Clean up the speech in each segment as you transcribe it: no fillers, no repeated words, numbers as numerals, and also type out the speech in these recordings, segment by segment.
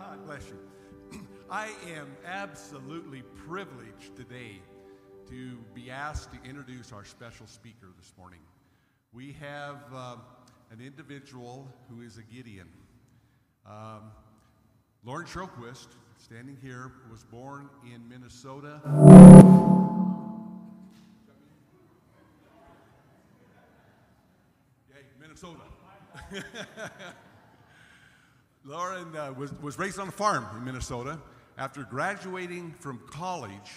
God bless you. I am absolutely privileged today to be asked to introduce our special speaker this morning. We have an individual who is a Gideon. Loren Sjoquist, standing here, was born in Minnesota. Yay, Minnesota. Loren was raised on a farm in Minnesota. After graduating from college,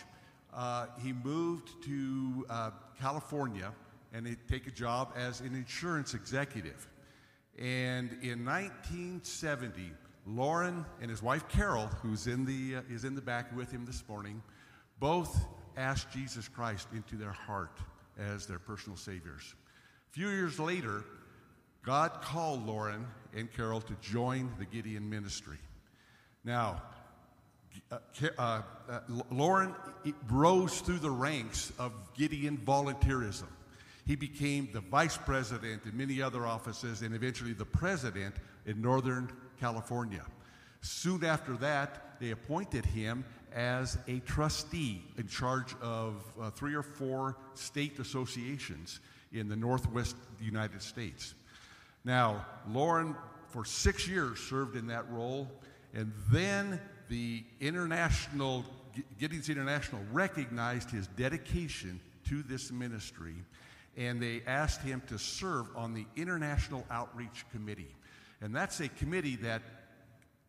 he moved to California and he'd take a job as an insurance executive. And in 1970, Loren and his wife Carol, who's is in the back with him this morning, both asked Jesus Christ into their heart as their personal saviors. A few years later, God called Loren and Carol to join the Gideon ministry. Now, Loren rose through the ranks of Gideon volunteerism. He became the vice president in many other offices and eventually the president in Northern California. Soon after that, they appointed him as a trustee in charge of 3 or 4 state associations in the Northwest United States. Now, Loren, for 6 years, served in that role, and then the Gideons International recognized his dedication to this ministry, and they asked him to serve on the International Outreach Committee. And that's a committee that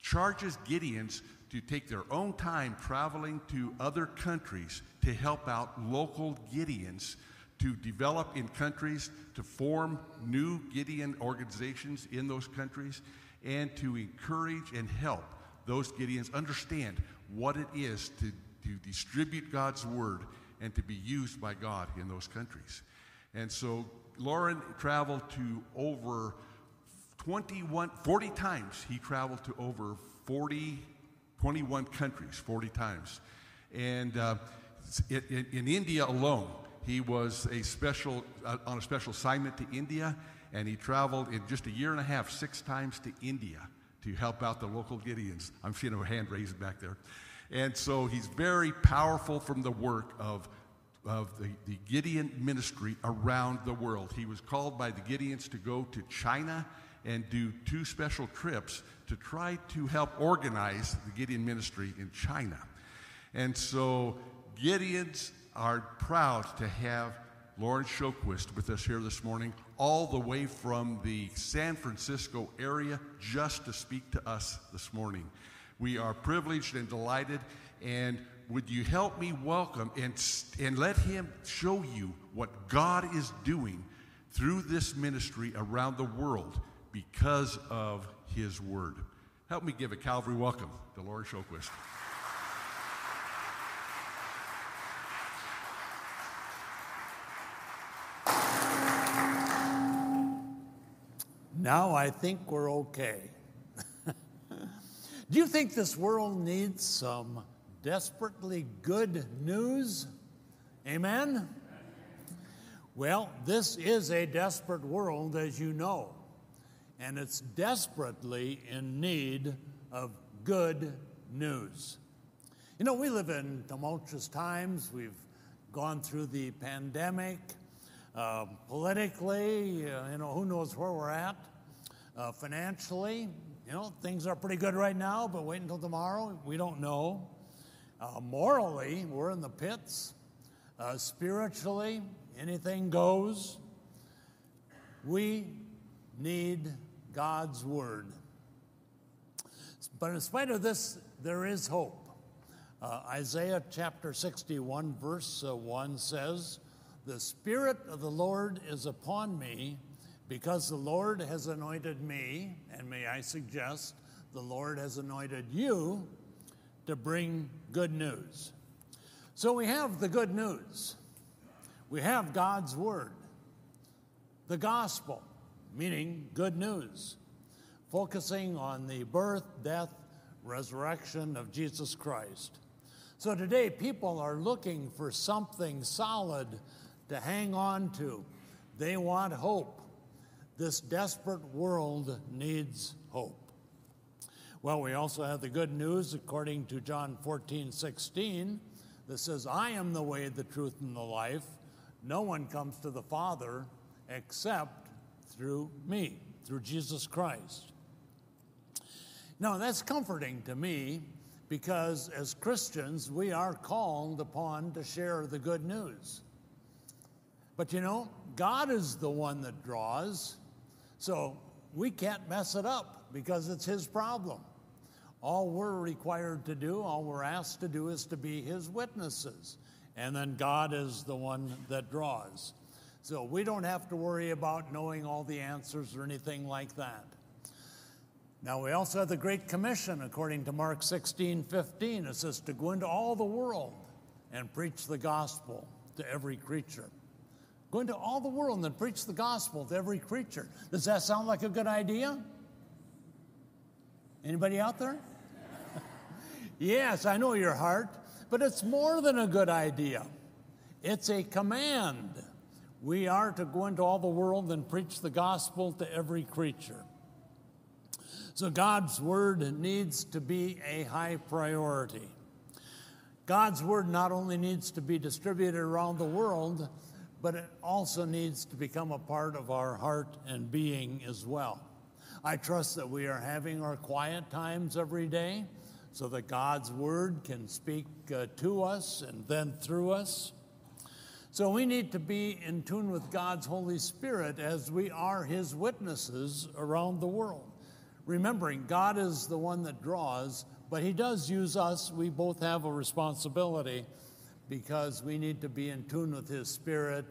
charges Gideons to take their own time traveling to other countries to help out local Gideons, to develop in countries, to form new Gideon organizations in those countries, and to encourage and help those Gideons understand what it is to distribute God's word and to be used by God in those countries. And so Loren traveled to over 40 times. He traveled to over 21 countries, 40 times. And in India alone, he was on a special assignment to India, and he traveled in just a year and a half 6 times to India to help out the local Gideons. I'm seeing a hand raised back there. And so he's very powerful from the work of the Gideon ministry around the world. He was called by the Gideons to go to China and do 2 special trips to try to help organize the Gideon ministry in China. And so Gideons are proud to have Loren Sjoquist with us here this morning, all the way from the San Francisco area, just to speak to us this morning. We are privileged and delighted, and would you help me welcome and let him show you what God is doing through this ministry around the world because of his word. Help me give a Calvary welcome to Loren Sjoquist. Now I think we're okay. Do you think this world needs some desperately good news? Amen? Well, this is a desperate world, as you know, and it's desperately in need of good news. You know, we live in tumultuous times. We've gone through the pandemic. Politically, you know, who knows where we're at. Financially, you know, things are pretty good right now, but wait until tomorrow, we don't know. Morally, we're in the pits. Spiritually, anything goes. We need God's word. But in spite of this, there is hope. Isaiah chapter 61, verse 1 says, "The Spirit of the Lord is upon me, because the Lord has anointed me," and may I suggest, the Lord has anointed you to bring good news. So we have the good news. We have God's word, the gospel, meaning good news, focusing on the birth, death, resurrection of Jesus Christ. So today, people are looking for something solid to hang on to. They want hope. This desperate world needs hope. Well, we also have the good news according to John 14:16 that says, I am the way, the truth, and the life. No one comes to the Father except through me, through Jesus Christ. Now, that's comforting to me because as Christians, we are called upon to share the good news. But you know, God is the one that draws, so we can't mess it up because it's His problem. All we're required to do, all we're asked to do is to be His witnesses. And then God is the one that draws. So we don't have to worry about knowing all the answers or anything like that. Now, we also have the Great Commission, according to Mark 16:15. It says to go into all the world and preach the gospel to every creature. Go into all the world and then preach the gospel to every creature. Does that sound like a good idea? Anybody out there? Yes, I know your heart, but it's more than a good idea. It's a command. We are to go into all the world and preach the gospel to every creature. So God's word needs to be a high priority. God's word not only needs to be distributed around the world, but it also needs to become a part of our heart and being as well. I trust that we are having our quiet times every day so that God's word can speak to us and then through us. So we need to be in tune with God's Holy Spirit as we are His witnesses around the world. Remembering God is the one that draws, but He does use us. We both have a responsibility because we need to be in tune with His Spirit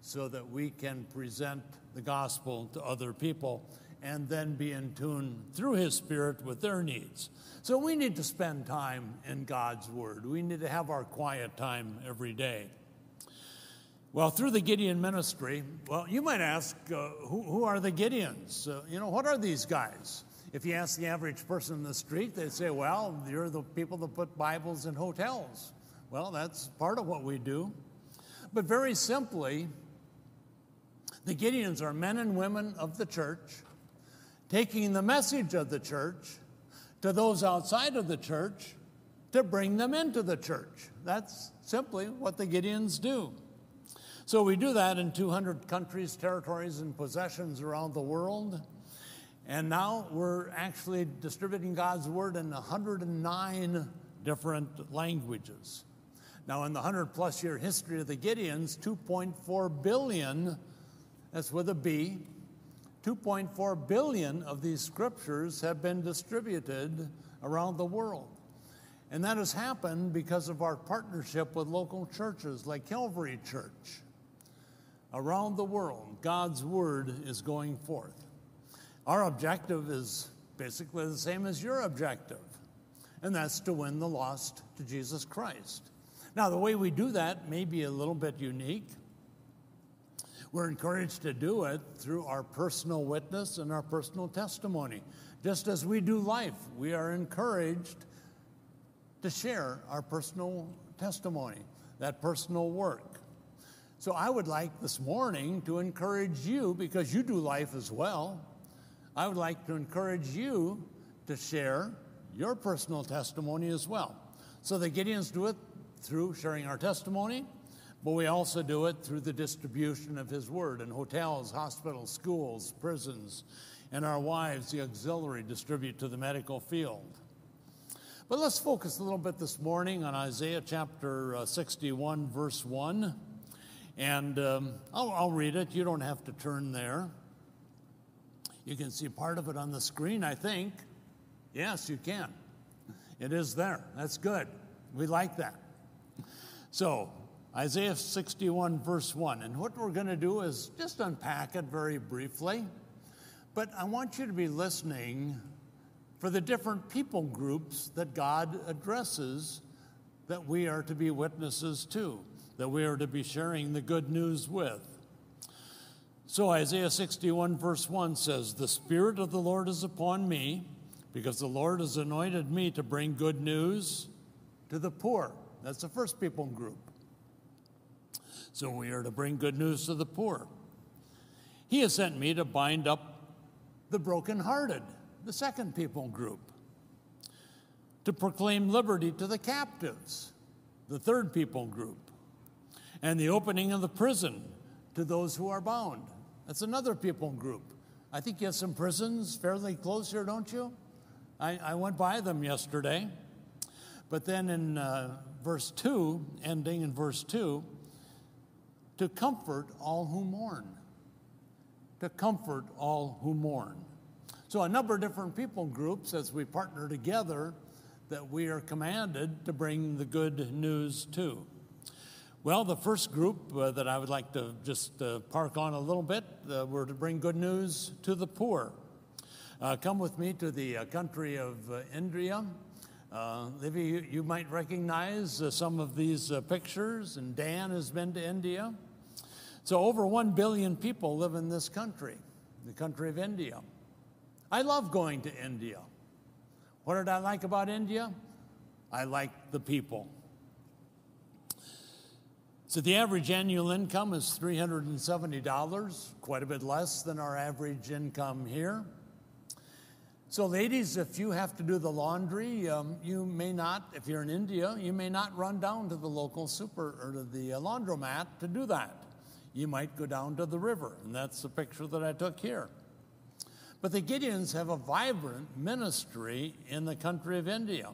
so that we can present the gospel to other people and then be in tune through His Spirit with their needs. So we need to spend time in God's word. We need to have our quiet time every day. Well, through the Gideon ministry, well, you might ask, who are the Gideons? You know, what are these guys? If you ask the average person in the street, they'd say, well, you're the people that put Bibles in hotels. Well, that's part of what we do. But very simply, the Gideons are men and women of the church, taking the message of the church to those outside of the church to bring them into the church. That's simply what the Gideons do. So we do that in 200 countries, territories, and possessions around the world. And now we're actually distributing God's word in 109 different languages. Now, in the 100-plus year history of the Gideons, 2.4 billion, that's with a B, 2.4 billion of these scriptures have been distributed around the world. And that has happened because of our partnership with local churches like Calvary Church. Around the world, God's word is going forth. Our objective is basically the same as your objective, and that's to win the lost to Jesus Christ. Now, the way we do that may be a little bit unique. We're encouraged to do it through our personal witness and our personal testimony. Just as we do life, we are encouraged to share our personal testimony, that personal work. So I would like this morning to encourage you, because you do life as well, I would like to encourage you to share your personal testimony as well. So the Gideons do it through sharing our testimony, but we also do it through the distribution of His word in hotels, hospitals, schools, prisons, and our wives, the auxiliary, distribute to the medical field. But let's focus a little bit this morning on Isaiah chapter 61, verse 1. And I'll read it. You don't have to turn there. You can see part of it on the screen, I think. Yes, you can. It is there. That's good. We like that. So, Isaiah 61, verse 1. And what we're going to do is just unpack it very briefly. But I want you to be listening for the different people groups that God addresses that we are to be witnesses to, that we are to be sharing the good news with. So Isaiah 61 verse 1 says, the Spirit of the Lord is upon me, because the Lord has anointed me to bring good news to the poor. That's the first people group. So we are to bring good news to the poor. He has sent me to bind up the brokenhearted, the second people group. to proclaim liberty to the captives, the third people group, and the opening of the prison to those who are bound. That's another people group. I think you have some prisons fairly close here, don't you? I went by them yesterday. But then in verse 2, ending in verse 2, to comfort all who mourn. To comfort all who mourn. So a number of different people groups, as we partner together, that we are commanded to bring the good news to. Well, the first group that I would like to just park on a little bit, were to bring good news to the poor. Come with me to the country of India. Maybe you might recognize some of these pictures, and Dan has been to India. So over 1 billion people live in this country, the country of India. I love going to India. What did I like about India? I like the people. So the average annual income is $370, quite a bit less than our average income here. So ladies, if you have to do the laundry, you may not, if you're in India, you may not run down to the local super or to the laundromat to do that. You might go down to the river, and that's the picture that I took here. But the Gideons have a vibrant ministry in the country of India.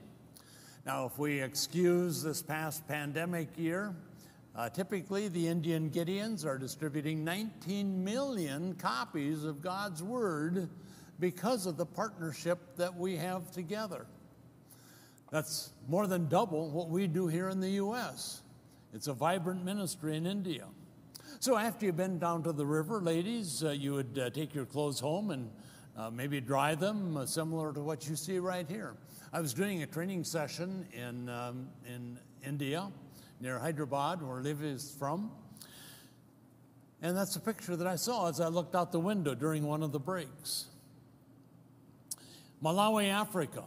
Now, if we excuse this past pandemic year, typically the Indian Gideons are distributing 19 million copies of God's Word because of the partnership that we have together. That's more than double what we do here in the U.S. It's a vibrant ministry in India. So after you've been down to the river, ladies, you would take your clothes home and maybe dry them, similar to what you see right here. I was doing a training session in India, near Hyderabad, where Liv is from. And that's a picture that I saw as I looked out the window during one of the breaks. Malawi, Africa.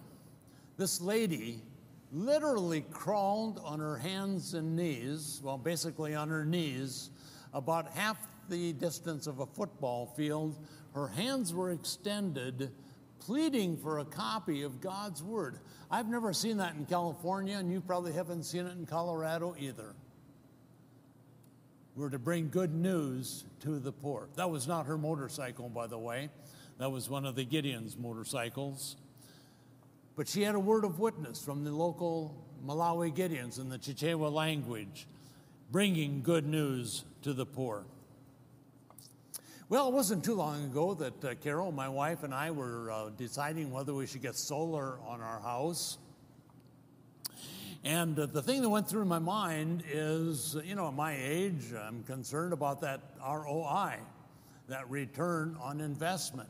This lady literally crawled on her hands and knees, well, basically on her knees, about half the distance of a football field. Her hands were extended, pleading for a copy of God's Word. I've never seen that in California, and you probably haven't seen it in Colorado either. We're to bring good news to the poor. That was not her motorcycle, by the way. That was one of the Gideons' motorcycles. But she had a word of witness from the local Malawi Gideons in the Chichewa language, bringing good news to the poor. Well, it wasn't too long ago that Carol, my wife, and I were deciding whether we should get solar on our house. And the thing that went through my mind is, you know, at my age, I'm concerned about that ROI, that return on investment.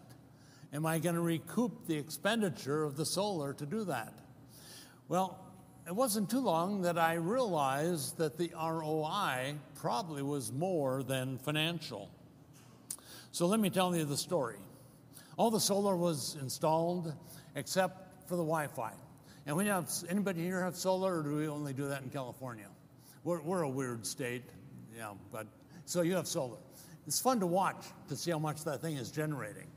Am I going to recoup the expenditure of the solar to do that? Well, it wasn't too long that I realized that the ROI probably was more than financial. So let me tell you the story. All the solar was installed except for the Wi-Fi. And we have anybody here have solar, or do we only do that in California? We're a weird state, yeah. But so you have solar. It's fun to watch to see how much that thing is generating.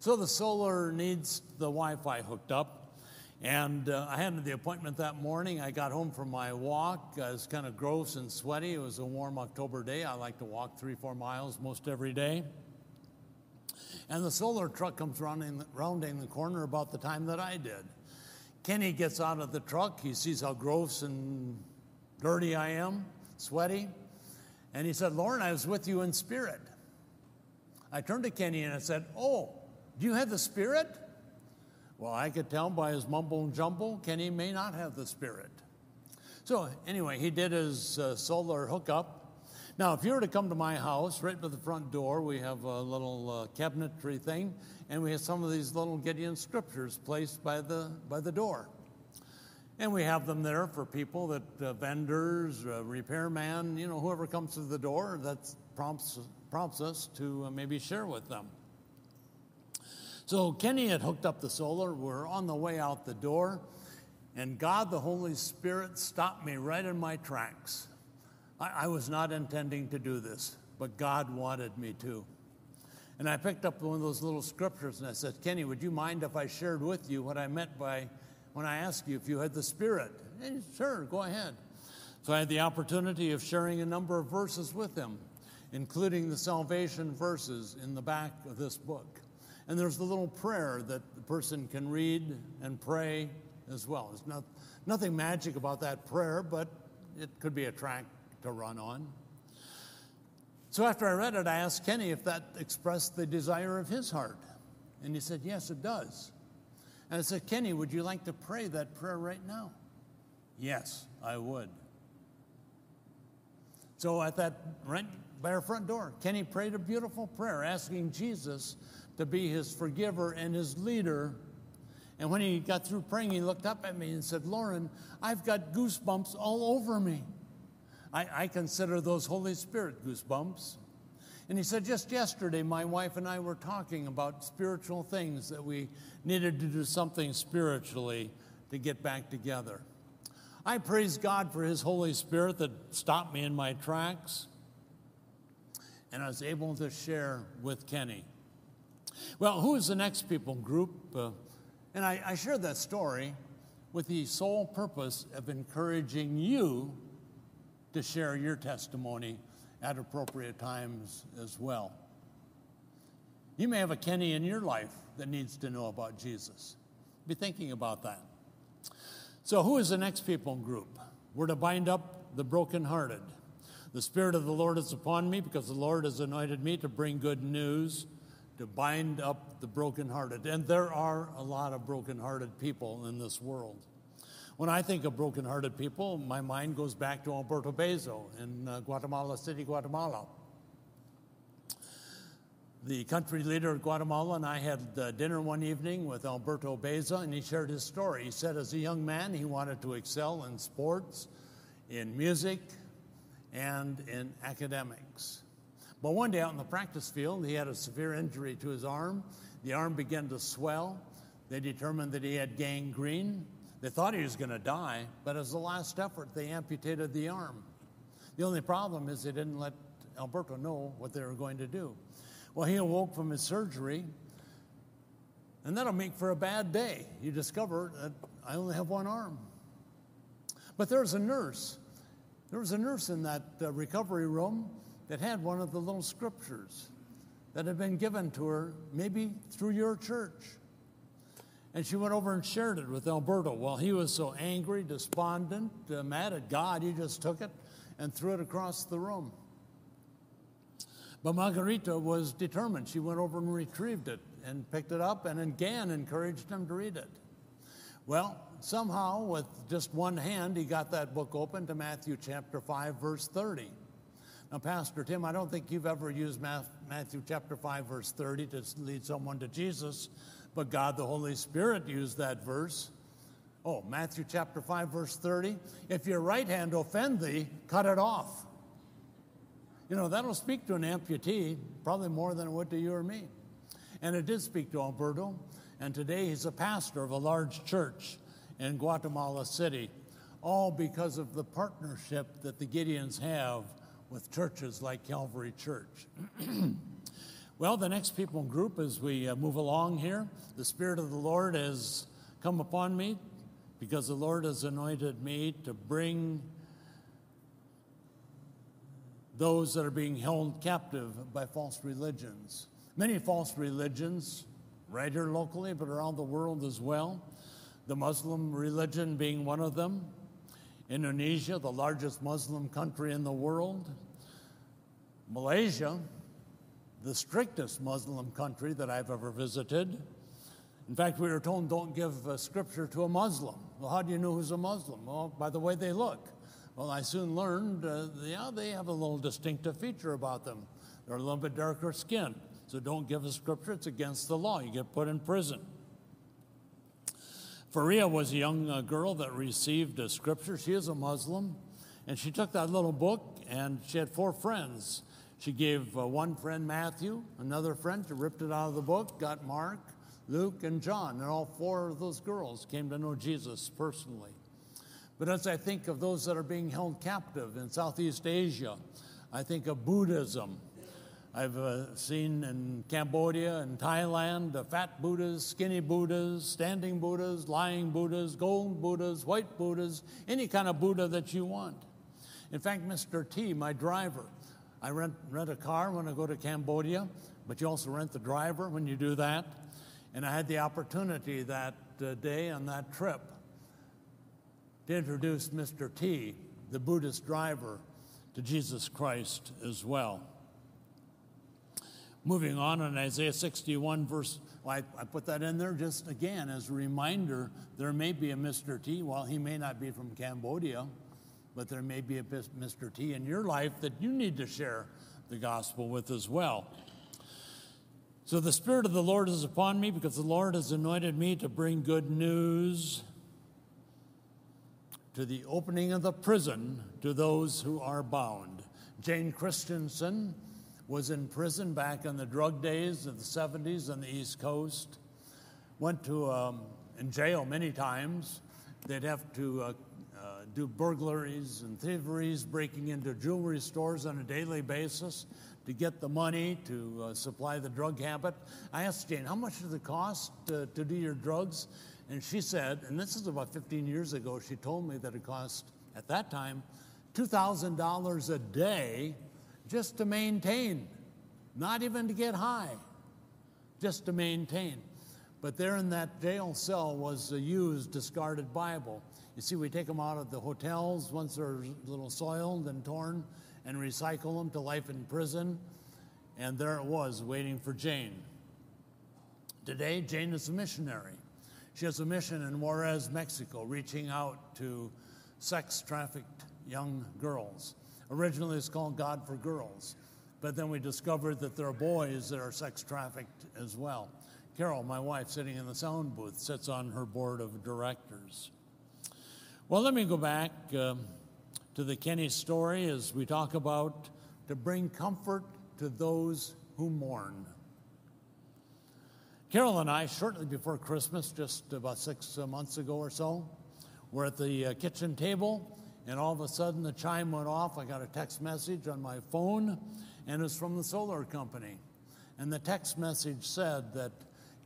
So the solar needs the Wi-Fi hooked up. And I had the appointment that morning. I got home from my walk. I was kind of gross and sweaty. It was a warm October day. I like to walk 3-4 miles most every day. And the solar truck comes rounding the corner about the time that I did. Kenny gets out of the truck. He sees how gross and dirty I am, sweaty. And he said, "Loren, I was with you in spirit." I turned to Kenny and I said, "Oh, do you have the spirit?" Well, I could tell by his mumble and jumble, Kenny may not have the spirit. So anyway, he did his solar hookup. Now, if you were to come to my house, right by the front door, we have a little cabinetry thing, and we have some of these little Gideon scriptures placed by the door. And we have them there for people that vendors, repairman, you know, whoever comes to the door, that prompts us to maybe share with them. So Kenny had hooked up the solar. We're on the way out the door, and God, the Holy Spirit, stopped me right in my tracks. I was not intending to do this, but God wanted me to. And I picked up one of those little scriptures, and I said, "Kenny, would you mind if I shared with you what I meant by when I asked you if you had the Spirit. And sure, go ahead. So I had the opportunity of sharing a number of verses with him, including the salvation verses in the back of this book. And there's the little prayer that the person can read and pray as well. There's nothing magic about that prayer, but it could be a track to run on. So after I read it, I asked Kenny if that expressed the desire of his heart. And he said, yes, it does. And I said, Kenny, would you like to pray that prayer right now? Yes, I would. So at that, right by our front door, Kenny prayed a beautiful prayer asking Jesus to be his forgiver and his leader. And when he got through praying, he looked up at me and said, Loren, I've got goosebumps all over me. I consider those Holy Spirit goosebumps. And he said, just yesterday, my wife and I were talking about spiritual things that we needed to do something spiritually to get back together. I praise God for his Holy Spirit that stopped me in my tracks. And I was able to share with Kenny. Well, who is the next people group? And I shared that story with the sole purpose of encouraging you to share your testimony at appropriate times as well. You may have a Kenny in your life that needs to know about Jesus. Be thinking about that. So who is the next people group? We're to bind up the brokenhearted. The Spirit of the Lord is upon me because the Lord has anointed me to bring good news, to bind up the brokenhearted. And there are a lot of brokenhearted people in this world. When I think of brokenhearted people, my mind goes back to Alberto Bezo in Guatemala City, Guatemala. The country leader of Guatemala and I had dinner one evening with Alberto Bezo, and he shared his story. He said as a young man, he wanted to excel in sports, in music, and in academics. But one day out in the practice field, he had a severe injury to his arm. The arm began to swell. They determined that he had gangrene. They thought he was going to die, but as a last effort, they amputated the arm. The only problem is they didn't let Alberto know what they were going to do. Well, he awoke from his surgery, and that'll make for a bad day. You discover that I only have one arm. But there's a nurse. There was a nurse in that recovery room that had one of the little scriptures that had been given to her, maybe through your church. And she went over and shared it with Alberto. Well, he was so angry, despondent, mad at God, he just took it and threw it across the room. But Margarita was determined. She went over and retrieved it and picked it up and again encouraged him to read it. Well, somehow, with just one hand, he got that book open to Matthew chapter 5, verse 30. Now, Pastor Tim, I don't think you've ever used Matthew chapter 5, verse 30 to lead someone to Jesus, but God the Holy Spirit used that verse. Oh, Matthew chapter 5, verse 30, if your right hand offend thee, cut it off. You know, that'll speak to an amputee probably more than it would to you or me. And it did speak to Alberto, and today he's a pastor of a large church in Guatemala City, all because of the partnership that the Gideons have with churches like Calvary Church. Well, the next people group, as we move along here, the Spirit of the Lord has come upon me because the Lord has anointed me to bring those that are being held captive by false religions. Many false religions, right here locally, but around the world as well. The Muslim religion being one of them. Indonesia, the largest Muslim country in the world. Malaysia, the strictest Muslim country that I've ever visited. In fact, we were told don't give scripture to a Muslim. Well, how do you know who's a Muslim? Well, by the way they look. Well, I soon learned, they have a little distinctive feature about them. They're a little bit darker skinned. So don't give a scripture. It's against the law. You get put in prison. Faria was a young girl that received a scripture. She is a Muslim, and she took that little book, and she had four friends. She gave one friend Matthew, another friend who ripped it out of the book, got Mark, Luke, and John, and all four of those girls came to know Jesus personally. But as I think of those that are being held captive in Southeast Asia, I think of Buddhism. I've seen in Cambodia and Thailand fat Buddhas, skinny Buddhas, standing Buddhas, lying Buddhas, gold Buddhas, white Buddhas, any kind of Buddha that you want. In fact, Mr. T, my driver, I rent a car when I go to Cambodia, but you also rent the driver when you do that. And I had the opportunity that day on that trip to introduce Mr. T, the Buddhist driver, to Jesus Christ as well. Moving on in Isaiah 61, verse, well, I put that in there just again as a reminder, there may be a Mr. T. Well, he may not be from Cambodia, but there may be a Mr. T in your life that you need to share the gospel with as well. So the Spirit of the Lord is upon me because the Lord has anointed me to bring good news, to the opening of the prison to those who are bound. Jane Christensen was in prison back in the drug days of the 70s on the East Coast. Went to in jail many times. They'd have to do burglaries and thieveries, breaking into jewelry stores on a daily basis to get the money to supply the drug habit. I asked Jane, how much does it cost to do your drugs? And she said, and this is about 15 years ago, she told me that it cost, at that time, $2,000 a day just to maintain, not even to get high, just to maintain. But there in that jail cell was a used, discarded Bible. You see, we take them out of the hotels once they're a little soiled and torn and recycle them to life in prison. And there it was, waiting for Jane. Today, Jane is a missionary. She has a mission in Juarez, Mexico, reaching out to sex-trafficked young girls. Originally, it's called God for Girls, but then we discovered that there are boys that are sex-trafficked as well. Carol, my wife, sitting in the sound booth, sits on her board of directors. Well, let me go back to the Kenny story as we talk about to bring comfort to those who mourn. Carol and I, shortly before Christmas, just about 6 months ago or so, were at the kitchen table, and all of a sudden the chime went off. I got a text message on my phone, and it's from the solar company. And the text message said that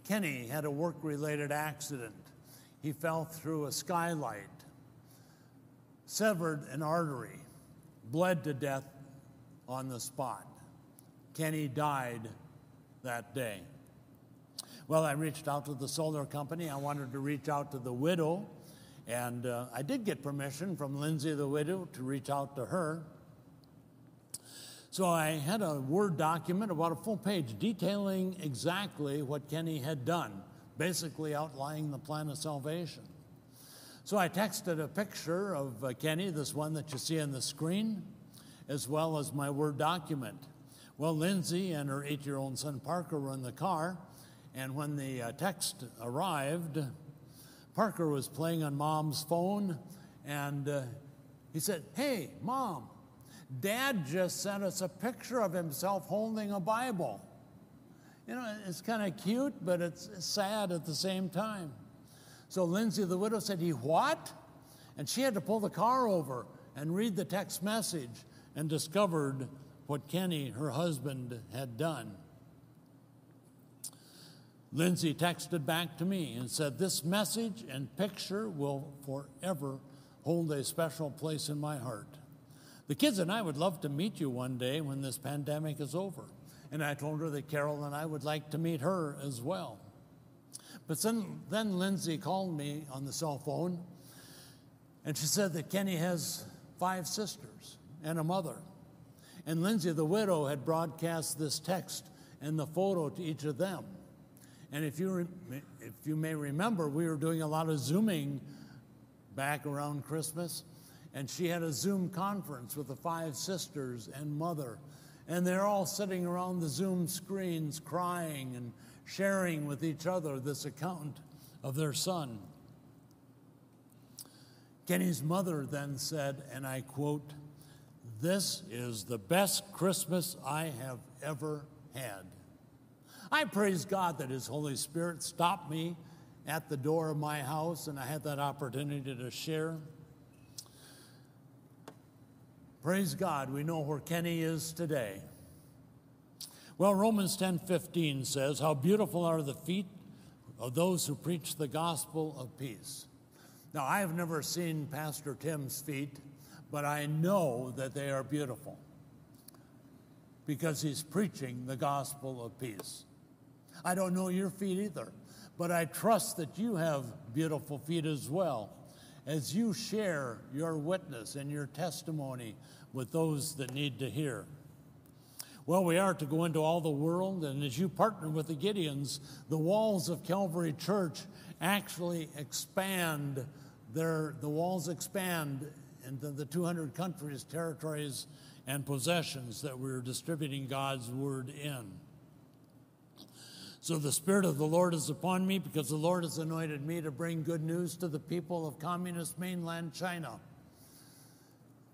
Kenny had a work-related accident. He fell through a skylight, severed an artery, bled to death on the spot. Kenny died that day. Well, I reached out to the solar company. I wanted to reach out to the widow, and I did get permission from Lindsay, the widow, to reach out to her. So I had a Word document, about a full page, detailing exactly what Kenny had done, basically outlining the plan of salvation. So I texted a picture of Kenny, this one that you see on the screen, as well as my Word document. Well, Lindsay and her 8-year-old son Parker were in the car, and when the text arrived, Parker was playing on Mom's phone, and he said, "Hey, Mom, Dad just sent us a picture of himself holding a Bible." You know, it's kind of cute, but it's sad at the same time. So Lindsay, the widow, said, "He what?" And she had to pull the car over and read the text message and discovered what Kenny, her husband, had done. Lindsay texted back to me and said, "This message and picture will forever hold a special place in my heart. The kids and I would love to meet you one day when this pandemic is over." And I told her that Carol and I would like to meet her as well. But then Lindsay called me on the cell phone, and she said that Kenny has 5 sisters and a mother. And Lindsay, the widow, had broadcast this text and the photo to each of them. And if you may remember, we were doing a lot of Zooming back around Christmas, and she had a Zoom conference with the 5 sisters and mother, and they're all sitting around the Zoom screens crying and sharing with each other this account of their son. Kenny's mother then said, and I quote, "This is the best Christmas I have ever had. I praise God that His Holy Spirit stopped me at the door of my house, and I had that opportunity to share." Praise God, we know where Kenny is today. Well, Romans 10:15 says, how beautiful are the feet of those who preach the gospel of peace. Now, I have never seen Pastor Tim's feet, but I know that they are beautiful because he's preaching the gospel of peace. I don't know your feet either, but I trust that you have beautiful feet as well as you share your witness and your testimony with those that need to hear. Well, we are to go into all the world, and as you partner with the Gideons, the walls of Calvary Church actually expand. The walls expand into the 200 countries, territories, and possessions that we're distributing God's word in. So the Spirit of the Lord is upon me because the Lord has anointed me to bring good news to the people of communist mainland China.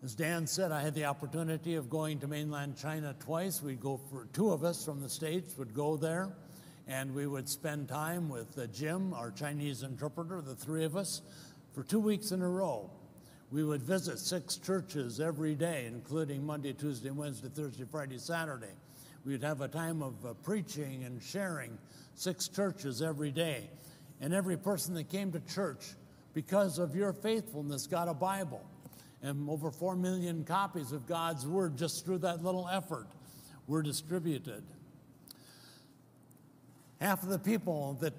As Dan said, I had the opportunity of going to mainland China twice. We'd go for two of us from the States would go there, and we would spend time with Jim, our Chinese interpreter, the three of us, for 2 weeks in a row. We would visit 6 churches every day, including Monday, Tuesday, Wednesday, Thursday, Friday, Saturday. We'd have a time of preaching and sharing 6 churches every day. And every person that came to church, because of your faithfulness, got a Bible. And over 4 million copies of God's Word, just through that little effort, were distributed. Half of the people that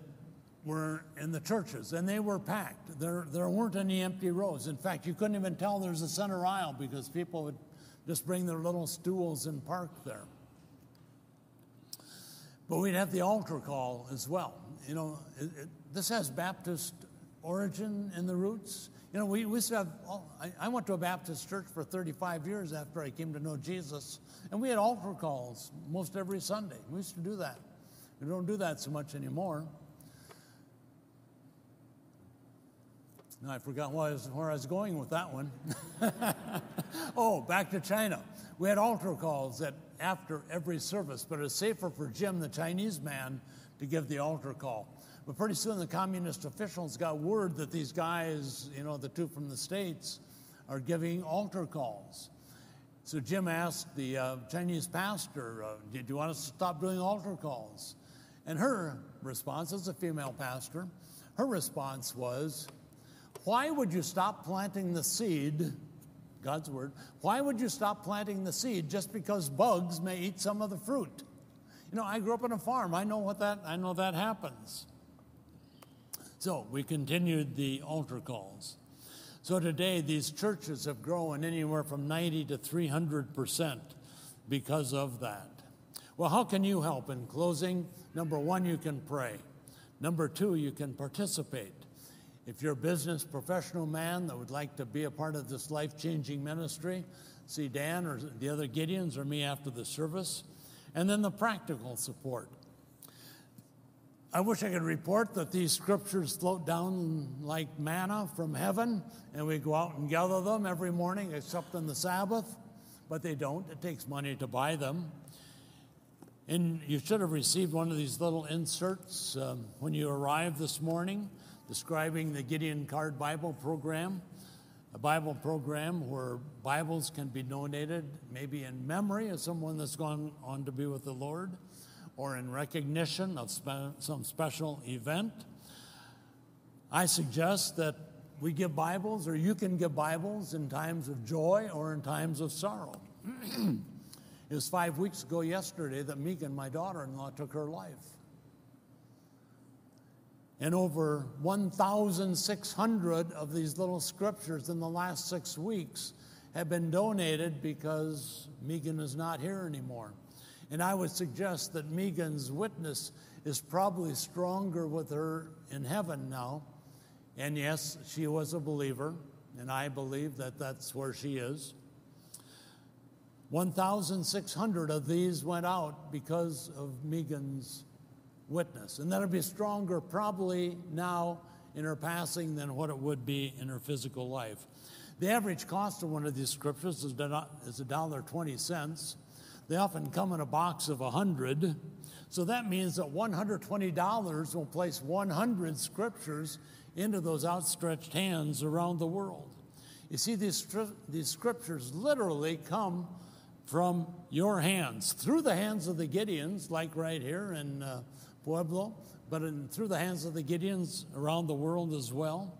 were in the churches, and they were packed. There weren't any empty rows. In fact, you couldn't even tell there was a center aisle because people would just bring their little stools and park there. But we'd have the altar call as well. You know, this has Baptist origin in the roots. You know, we used to have, I went to a Baptist church for 35 years after I came to know Jesus, and we had altar calls most every Sunday. We used to do that. We don't do that so much anymore. Now, I forgot where I was going with that one. Oh, back to China. We had altar calls after every service, but it's safer for Jim, the Chinese man, to give the altar call. But pretty soon the communist officials got word that these guys, you know, the two from the States, are giving altar calls. So Jim asked the Chinese pastor, do you want us to stop doing altar calls? And her response, as a female pastor, her response was, why would you stop planting the seed, God's word, why would you stop planting the seed just because bugs may eat some of the fruit? You know, I grew up on a farm. I know that happens. So we continued the altar calls. So today, these churches have grown anywhere from 90 to 300% because of that. Well, how can you help? In closing, number one, you can pray. Number two, you can participate. If you're a business professional man that would like to be a part of this life-changing ministry, see Dan or the other Gideons or me after the service. And then the practical support. I wish I could report that these scriptures float down like manna from heaven, and we go out and gather them every morning except on the Sabbath, but they don't. It takes money to buy them. And you should have received one of these little inserts when you arrived this morning describing the Gideon Card Bible program, a Bible program where Bibles can be donated maybe in memory of someone that's gone on to be with the Lord, or in recognition of some special event. I suggest that we give Bibles, or you can give Bibles, in times of joy or in times of sorrow. It was 5 weeks ago yesterday that Megan, my daughter-in-law, took her life. And over 1,600 of these little scriptures in the last 6 weeks have been donated because Megan is not here anymore. And I would suggest that Megan's witness is probably stronger with her in heaven now. And yes, she was a believer, and I believe that that's where she is. 1,600 of these went out because of Megan's witness. And that'll be stronger probably now in her passing than what it would be in her physical life. The average cost of one of these scriptures is $1.20. They often come in a box of 100, so that means that $120 will place 100 scriptures into those outstretched hands around the world. You see, these scriptures literally come from your hands, through the hands of the Gideons, like right here in Pueblo, but through the hands of the Gideons around the world as well.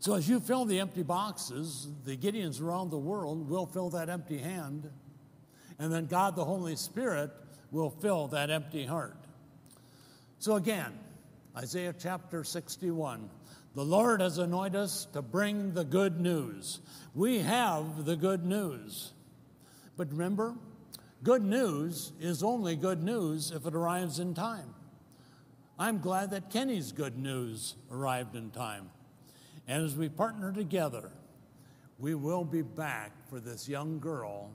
So as you fill the empty boxes, the Gideons around the world will fill that empty hand, and then God the Holy Spirit will fill that empty heart. So again, Isaiah chapter 61, the Lord has anointed us to bring the good news. We have the good news. But remember, good news is only good news if it arrives in time. I'm glad that Kenny's good news arrived in time. And as we partner together, we will be back for this young girl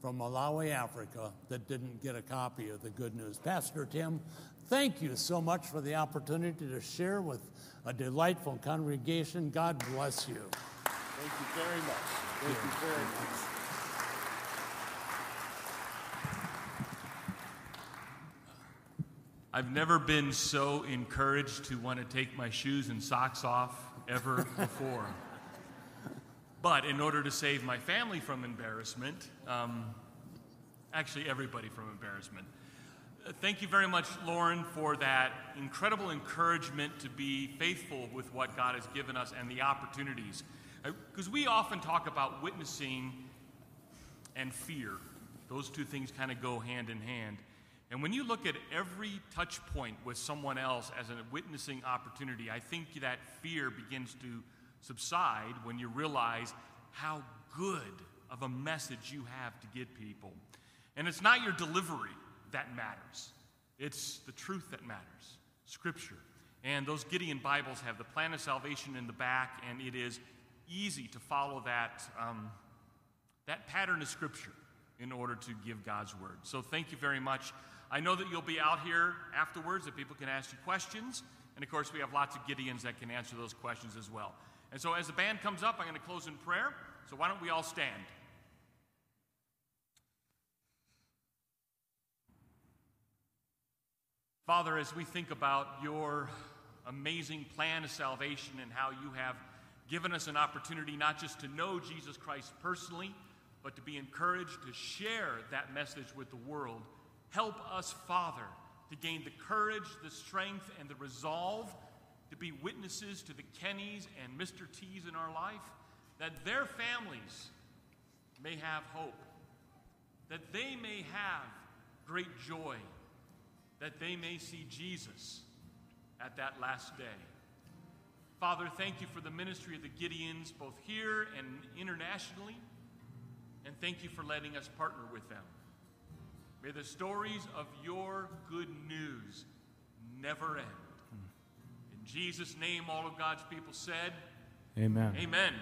from Malawi, Africa, that didn't get a copy of the good news. Pastor Tim, thank you so much for the opportunity to share with a delightful congregation. God bless you. Thank you very much. Thank you very much. I've never been so encouraged to want to take my shoes and socks off ever before. But in order to save my family from embarrassment, actually everybody from embarrassment, thank you very much, Loren, for that incredible encouragement to be faithful with what God has given us and the opportunities. Because we often talk about witnessing and fear. Those two things kind of go hand in hand. And when you look at every touch point with someone else as a witnessing opportunity, I think that fear begins to subside when you realize how good of a message you have to give people. And it's not your delivery that matters. It's the truth that matters, Scripture. And those Gideon Bibles have the plan of salvation in the back, and it is easy to follow that pattern of Scripture in order to give God's word. So thank you very much. I know that you'll be out here afterwards, that people can ask you questions. And of course, we have lots of Gideons that can answer those questions as well. And so as the band comes up, I'm going to close in prayer. So why don't we all stand? Father, as we think about your amazing plan of salvation and how you have given us an opportunity not just to know Jesus Christ personally, but to be encouraged to share that message with the world. Help us, Father, to gain the courage, the strength, and the resolve to be witnesses to the Kennys and Mr. T's in our life, that their families may have hope, that they may have great joy, that they may see Jesus at that last day. Father, thank you for the ministry of the Gideons, both here and internationally, and thank you for letting us partner with them. May the stories of your good news never end. In Jesus' name, all of God's people said, Amen. Amen.